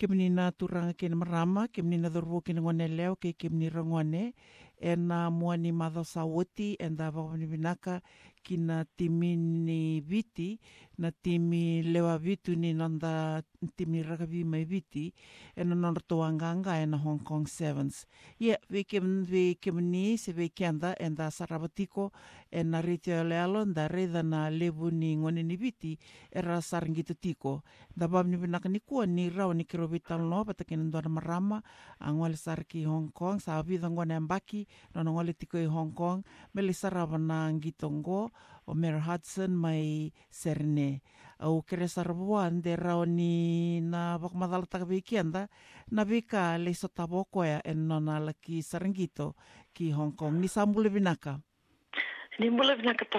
Kemini na turanga ke marama, kemini na dorbu ke ngone leo ke kemini rangone, ena muani madho sawoti, enda vavani binaka ki na timini viti, na timi lewa vitu ni nanda timi ragavi mai viti, ena nortoanganga ena Hong Kong Sevens. Ye, we kemini se we kenda enda sarabatiko, ena ritio lealo, nda reda na lebu ni ngone ni viti, era sarangito tiko. Da vavani binaka ni kua ni rao ni kiro vital no patakin doan marama angole sarki Hong Kong sa vida ngone ambaki no ngole tiko i Hong Kong melisarava na ngitongo o Mayor Hudson mai serne au keresarbuan de raoni na bakmadal takbikianda na bika lesotaboko ya enona laki sarangito ki Hong Kong ni sambule binaka ni mbule binaka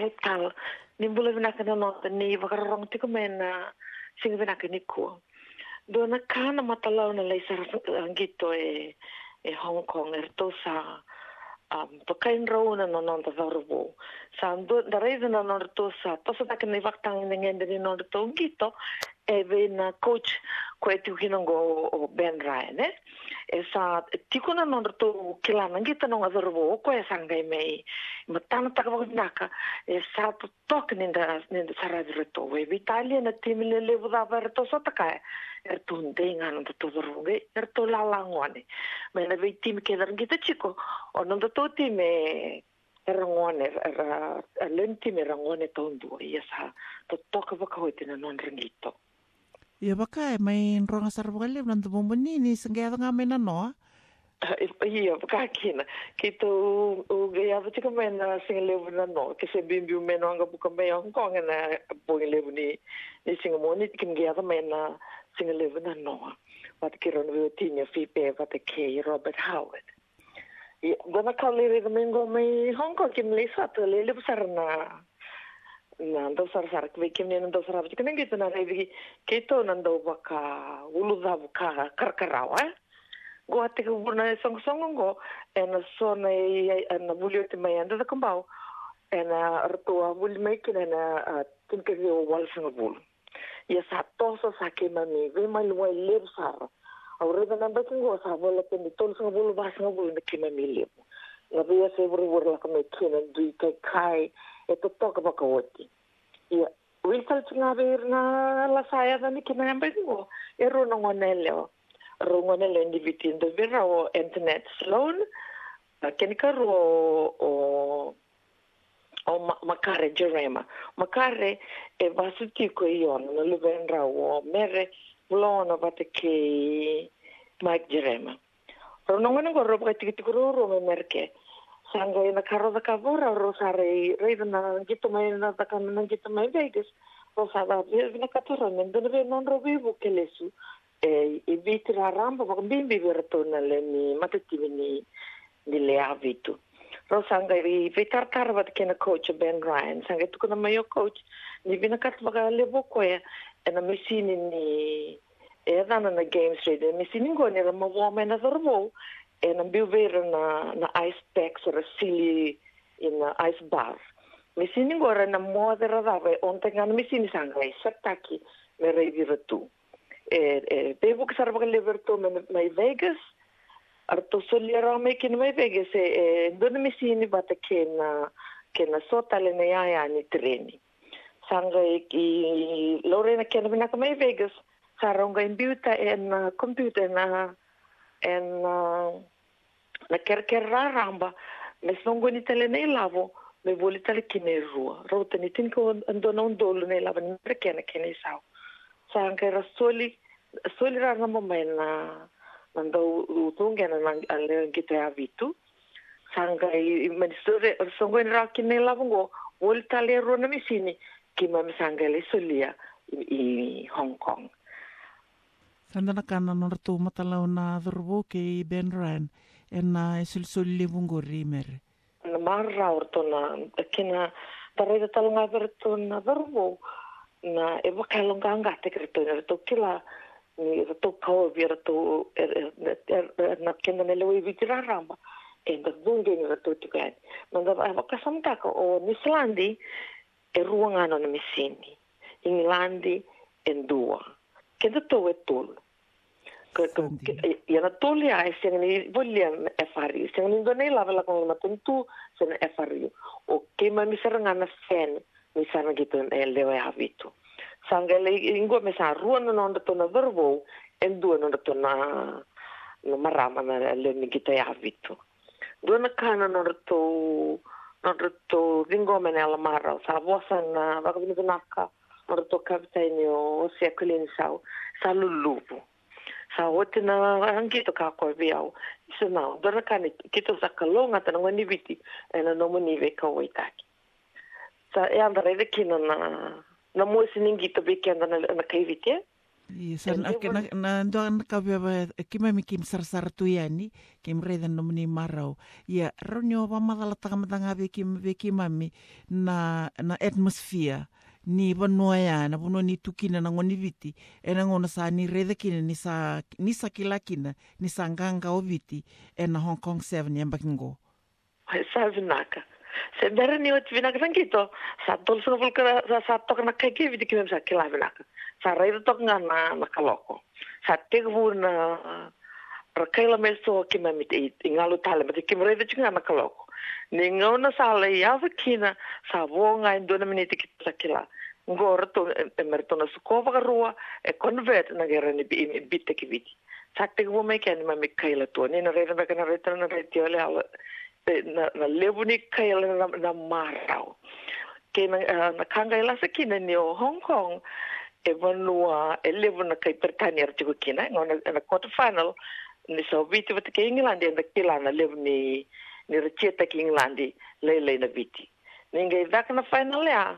no ni bakarong tiko mena sing binaka ni ko Dona kana matalau na lei sarangito e Hong Kong ertosa tokain rauna no non ta varbo sando da reizena no ertosa tosa ta kene vaktang ngende ni no ertogito e vena coach koetu hinongo o Ben Ryan e sa tikuna no erto kilana ngita no varbo ko e sangai mei matana ta vagnaka e sa toknin da nende saradreto we Italia na timile voda ertosa ta ka ertundenga no totorunge ertolalangone mena ve tim kedarngita chico ono toti me rangone lenti me rangone tondo yesa totoka vakaotina non rangito ya baka main ronga sarvale nando bomboni ni sengaja ngamena no iya bakakina kitu ya vati kamena singlevuna no ke se bimbiu menonga bukambe Hong Kong na bonglevuni ni singmoni kingia kamena singlevuna no wat kiron we tinya fipe wat ke Robert Howard I gona kaliri domingo me Hong Kong kim lisa to lele busarna nando sarsar kvekim ne nando sarabti kene gitna revi keto nando baka uluza buka karkarawa go ate guna songsongo ena sona ena bulioti me anda da kombau ena rtua bulmeki ena tinkeri walsno bul yes atoso sakema me ve malwa lebsar Aurora namba kingo sa bola ken tol sa bolo bas na bolo de kima milio. Na bia se buru la kama kina dui kai kai e to toka baka oti. Ia wilsal tuna verna la saya da ni kima namba kingo e rongonello indivitindo vera o internet sloan ken karo o makare jerema makare e basutiko ion no le vendra o mere Lono bateke Mike Jerema. Ronongono go roba tiktikuro ro merke. Sangai na karo da kavora rosare reina gito mai na da kanan gito mai Vegas. Rosada na katoro mendebe non robivo kelesu. E vitra rambo con bimbi vertona le mi matettivini di le avitu. Rosangai vitar tarvat ken coach Ben Ryan. Sangai tu kana mayo coach ni vina katvaga levo koe. And a machine in the game street, and machine going in a woman as a row, and a beaver in ice packs or a silly in an ice bar. Machine going in a mother of our own thing and machine is angry, Sataki, Merevivatu. They books are delivered to my Vegas, or to Solera making my Vegas, a good machine, but a can a sotal and a training. Sangai ki Lorena kena binaka mai Vegas saronga imbuta en computer na en na kerkerra ramba me songo ni tele nei lavo me voli tele kine rua rota ni tinko andona un dolo nei lavo ni perkena kene sao sangai rasoli soli rana momena mandou utungena na ale kita avitu sangai ministre songo ni rakine lavo ngo voli tele rona misini Kima misangale solia i Hong Kong. Sandana kana nortu matalau na durbo ke Ben Ryan ena sul soli bungori mer. Na marra ortona kina tarida talunga vertona durbo na eva kalunga ngate kertona tokila ni tokao virto na kenda neloi vitra ramba enda bunge ni totukan. Manda eva kasamta ko Nislandi e ruangano na misini, inglandi e dua, che da tovetol. Anatolia sengni boleh FRU, sengni Indonesia level kong lama tentu sen FRU. Okey, mami serangan sen, misalnya gitu lewat habitu. Sanggale inggo misalnya ruan nanda tu na verbo, endu nanda tu na marama na lewat gitu habitu. Dua nakana nanda tu inggo menel marau, sabosan na bagaimana tu nakka nanda tu kaptenyo siakulin sao salulubu. Saote na angito ka ko biao isna dora kani kito sakalonga tana ngani biti ena no muni ve ka oitaki sa e andare de kina na mosi ningito be kenda na kaivite i san akena na ndoan ka beba kima mi kim sarsar tuiani kim reda no muni marau ia ronyo ba madala takamanga be kima mi na atmosphere ni banoya na bono ni tukina na ngoni viti ena ngona sa ni redakina ni sa kilakina ni sanganga oviti ena Hong Kong 7 yamba kingo sa vinaka se berani ot vinaka sangito sa dolso volka sa tokna kake viti kinem sa kilavinaka sa redo tokna na kaloko sa tegvuna rakaila meso kimamite ingalo tale but kimredo chinga na kaloko Ninguém na sala e a vaquina sabonga em dois minutos que está aqui lá. Gordo é merto na sucova rua é converte na guerra ne bitte que vite. Sabe que vou me querer me cair tu nem na rede na rede na rede olha na levuni cair na marau. Que na canga ela se que nem o Hong Kong é vanua é levo na cair pertania artigo que na quarter final nisso vite vou ter que Inglaterra ainda que lá na levuni ni receta ki Englandi lei na viti ninguém dá que na final é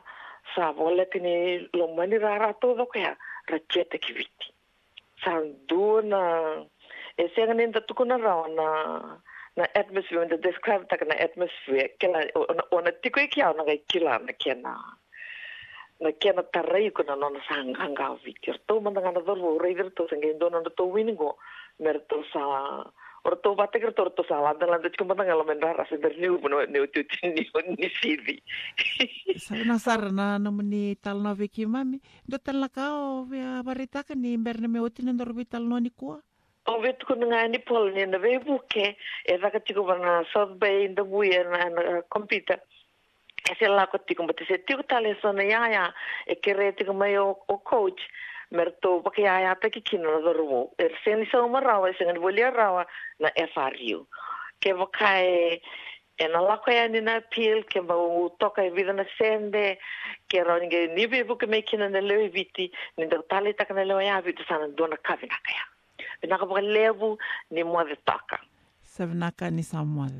sa bola que ni lomani rara todo que é receta ki viti sanduna esse ainda está tudo na na atmosphere the describe tá na atmosphere que lá ona tico que é ona que lá na que na tarai que na não sanganga viti todo mandando do river todo sangue do não do wingo merto sa Orto bate que orto salam dan lantas cuma tengah lomenda rasa berniu puno niu sidi. Sarana sarana nomini talna veki mami. Do talna kau via barita kan ni berne meutin dan dorbi talno ni kuah. Ovet kunengai ni pol ni nabe buke. Eva katiku bana South Bay inda buaya na komputer. Ese lako tiku bate setiuk talesona yaya. Ekere tiku mayo o coach. Merto pakai ayat lagi kini na dormo. Sen sama rawa, sen boleh rawa na FRU. Kebakai, enala kaya ni na pil, kebau tokai vida na sende, kerana ni bebuke mekina na lewi viti, ni tertali tak na lewi viti sana dona kavina kaya. Benak bukan lewu ni muade taka. Sebenarnya ni sama muade.